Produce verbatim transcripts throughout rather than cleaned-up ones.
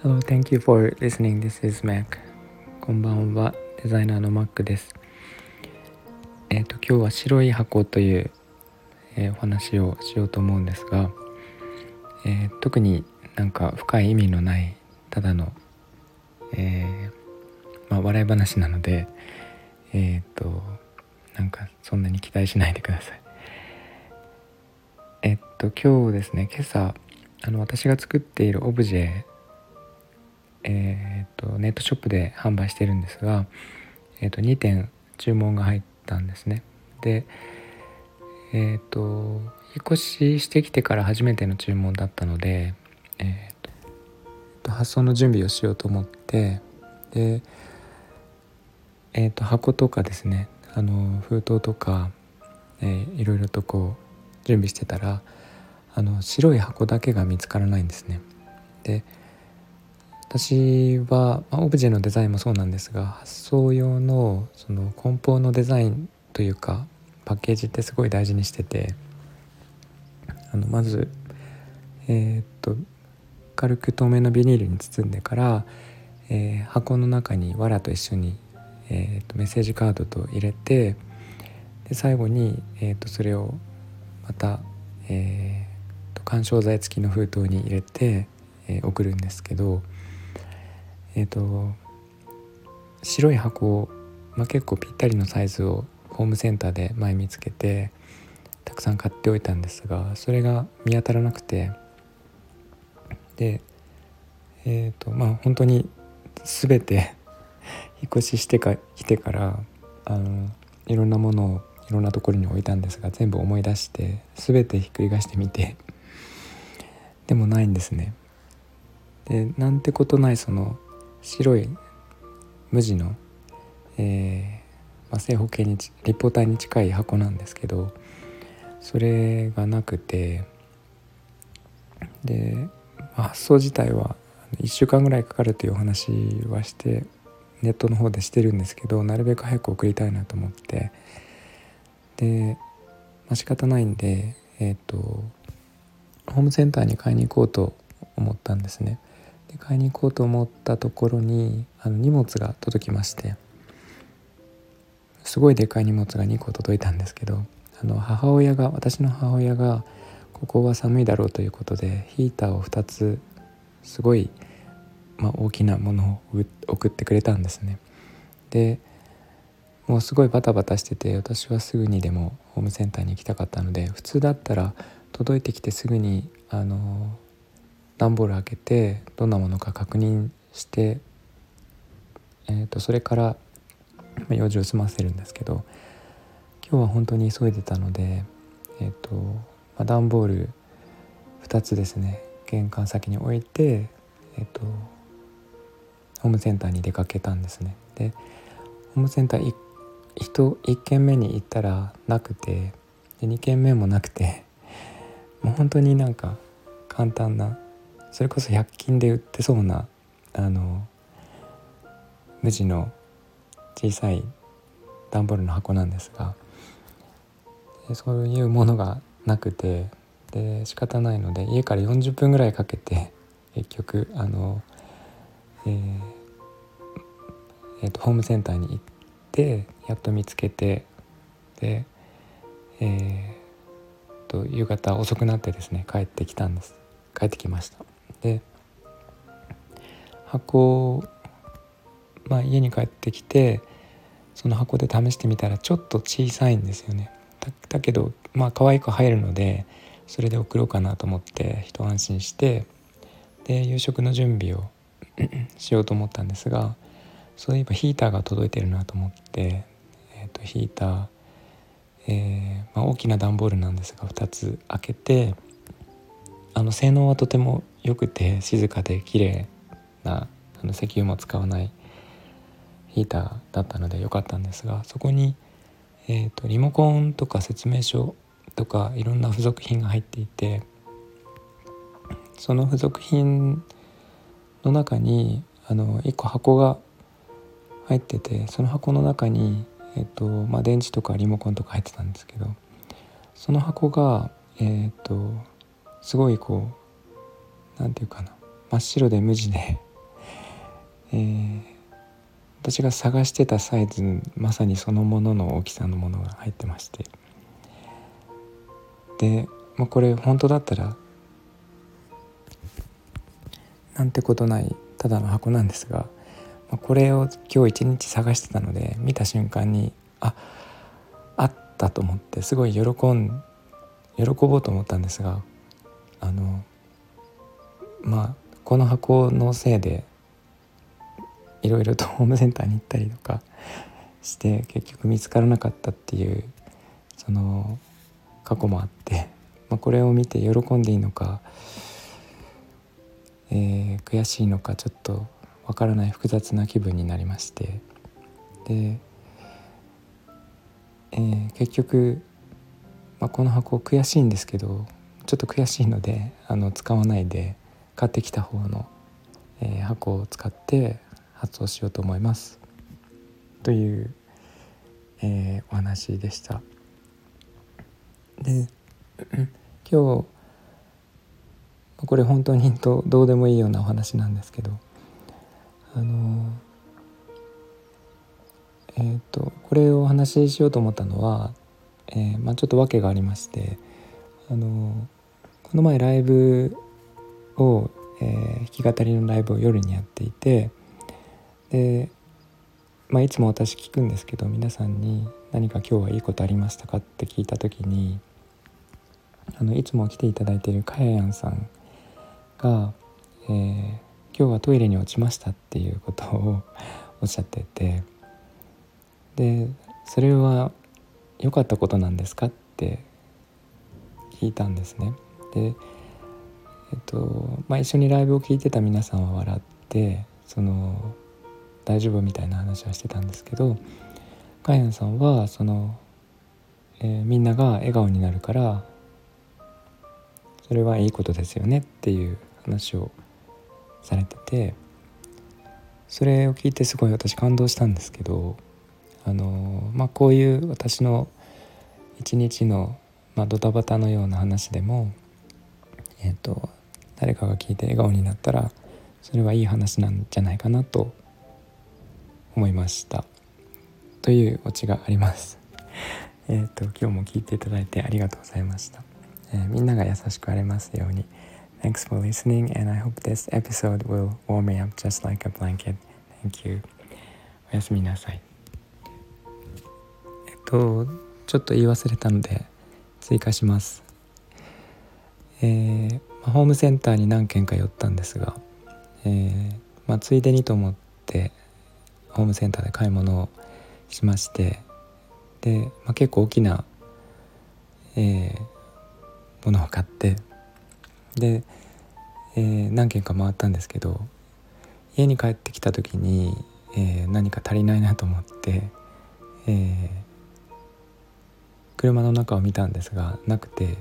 Hello, thank you for listening. This is Mac. こんばんは、デザイナーの Mac です。えっと、今日は白い箱という、えー、お話をしようと思うんですが、えー、特になんか深い意味のないただの、えーまあ、笑い話なので、えー、っとなんかそんなに期待しないでください。えっと今日ですね、今朝あの私が作っているオブジェ、えー、っとネットショップで販売してるんですが、えー、っとにてん注文が入ったんですね。で、えー、っと引っ越ししてきてから初めての注文だったので、えー、っと発送の準備をしようと思って、で、えー、っと箱とかですね、あの封筒とか、えー、いろいろとこう準備してたら、あの白い箱だけが見つからないんですね。で、私は、まあ、オブジェのデザインもそうなんですが、発送用のその梱包のデザインというかパッケージってすごい大事にしてて、あのまずえー、っと軽く透明のビニールに包んでから、えー、箱の中に藁と一緒に、えー、っとメッセージカードと入れて、で最後に、えー、っとそれをまた、えー、と緩衝材付きの封筒に入れて、えー、送るんですけど、えー、と白い箱を、まあ、結構ぴったりのサイズをホームセンターで前見つけてたくさん買っておいたんですが、それが見当たらなくて、で、えーとまあ、本当に全て引っ越ししてきてからあのいろんなものをいろんなところに置いたんですが、全部思い出して全てひっくり返してみてでもないんですね。で、なんてことないその白い無地の、えーまあ、正方形に立方体に近い箱なんですけど、それがなくて、で、まあ、発送自体はいっしゅうかんぐらいかかるというお話はしてネットの方でしてるんですけど、なるべく早く送りたいなと思って、で、まあ、仕方ないんで、えーと、ホームセンターに買いに行こうと思ったんですね。で、買いに行こうと思ったところにあの荷物が届きまして、すごいでかい荷物がにこ届いたんですけど、あの母親が私の母親がここは寒いだろうということでヒーターをふたつすごい、まあ、大きなものを送ってくれたんですね。でもうすごいバタバタしてて、私はすぐにでもホームセンターに行きたかったので、普通だったら届いてきてすぐにあの段ボール開けてどんなものか確認して、えー、とそれから用事を済ませるんですけど、今日は本当に急いでたので、えーとまあ、段ボールふたつですね、玄関先に置いて、えー、とホームセンターに出かけたんですね。で、ホームセンターいっけんめに行ったらなくて、でにけんめもなくて、もう本当になんか簡単な、それこそひゃく均で売ってそうなあの無地の小さい段ボールの箱なんですが、でそういうものがなくて、で仕方ないので家からよんじゅっぷんぐらいかけて結局あの、えーえー、とホームセンターに行ってでやっと見つけて、で、えー、と夕方遅くなってですね帰ってきたんです帰ってきました。で、箱、まあ、家に帰ってきてその箱で試してみたらちょっと小さいんですよね。 だ, だけどまあ可愛く入るので、それで送ろうかなと思って一安心して、で夕食の準備をしようと思ったんですが、そういえばヒーターが届いてるなと思って、えー、とヒーター、えーまあ、大きな段ボールなんですがふたつ開けて、あの性能はとても良くて静かで綺麗なあの石油も使わないヒーターだったので良かったんですが、そこに、えー、とリモコンとか説明書とかいろんな付属品が入っていて、その付属品の中にあのいっこ箱が入ってて、その箱の中に、えーとまあ、電池とかリモコンとか入ってたんですけど、その箱が、えっとすごいこうなんていうかな、真っ白で無地でえー、私が探してたサイズまさにそのものの大きさのものが入ってまして、でもうこれ本当だったらなんてことないただの箱なんですが、これを今日一日探してたので、見た瞬間にああったと思ってすごい喜ん喜ぼうと思ったんですが、あのまあこの箱のせいでいろいろとホームセンターに行ったりとかして結局見つからなかったっていうその過去もあって、まあ、これを見て喜んでいいのか、えー、悔しいのかちょっとわからない複雑な気分になりまして、で、えー、結局、まあ、この箱悔しいんですけどちょっと悔しいのであの使わないで買ってきた方の、えー、箱を使って発送しようと思いますという、えー、お話でした。で今日これ本当にどうでもいいようなお話なんですけど、あのえー、っとこれをお話ししようと思ったのは、えーまあ、ちょっと訳がありまして、あのこの前ライブを、えー、弾き語りのライブを夜にやっていて、でまあ、いつも私聞くんですけど、皆さんに何か今日はいいことありましたかって聞いた時に、あのいつも来ていただいているかややんさんが、えー、今日はトイレに落ちましたっていうことをおっしゃってて、でそれは良かったことなんですかって聞いたんですね。で、えっとまあ、一緒にライブを聞いてた皆さんは笑ってその大丈夫みたいな話はしてたんですけど、カイアンさんはその、えー、みんなが笑顔になるからそれはいいことですよねっていう話をされてて、それを聞いてすごい私感動したんですけど、あのまあこういう私の一日の、まあ、ドタバタのような話でも、えーと、誰かが聞いて笑顔になったらそれはいい話なんじゃないかなと思いましたというオチがあります。えっと今日も聞いていただいてありがとうございました、えー、みんなが優しくありますように。 Thanks for listening and I hope this episode will warm me up just like a blanket. Thank you. おやすみなさい。えっとちょっと言い忘れたので追加します、えー、ホームセンターに何軒か寄ったんですが、えーまあ、ついでにと思ってホームセンターで買い物をしまして、で、まあ、結構大きな、えー、ものを買って、で、えー、何軒か回ったんですけど、家に帰ってきた時に、えー、何か足りないなと思って、えー、車の中を見たんですがなくて、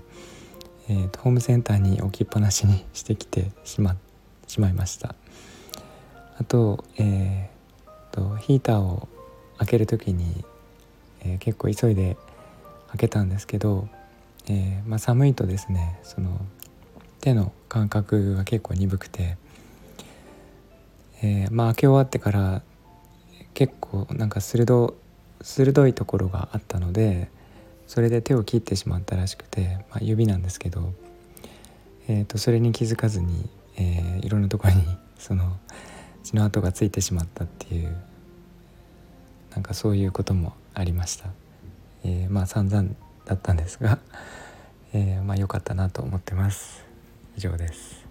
えーと、ホームセンターに置きっぱなしにしてきてしま、しまいました。あと、えーヒーターを開けるときに、えー、結構急いで開けたんですけど、えーまあ、寒いとですねその手の感覚が結構鈍くて、えーまあ、開け終わってから結構なんか鋭、鋭いところがあったのでそれで手を切ってしまったらしくて、まあ、指なんですけど、えー、とそれに気づかずに、えー、いろんなところにその血の跡がついてしまったっていう、なんかそういうこともありました、えー、まあ散々だったんですが、えー、まあ良かったなと思ってます。以上です。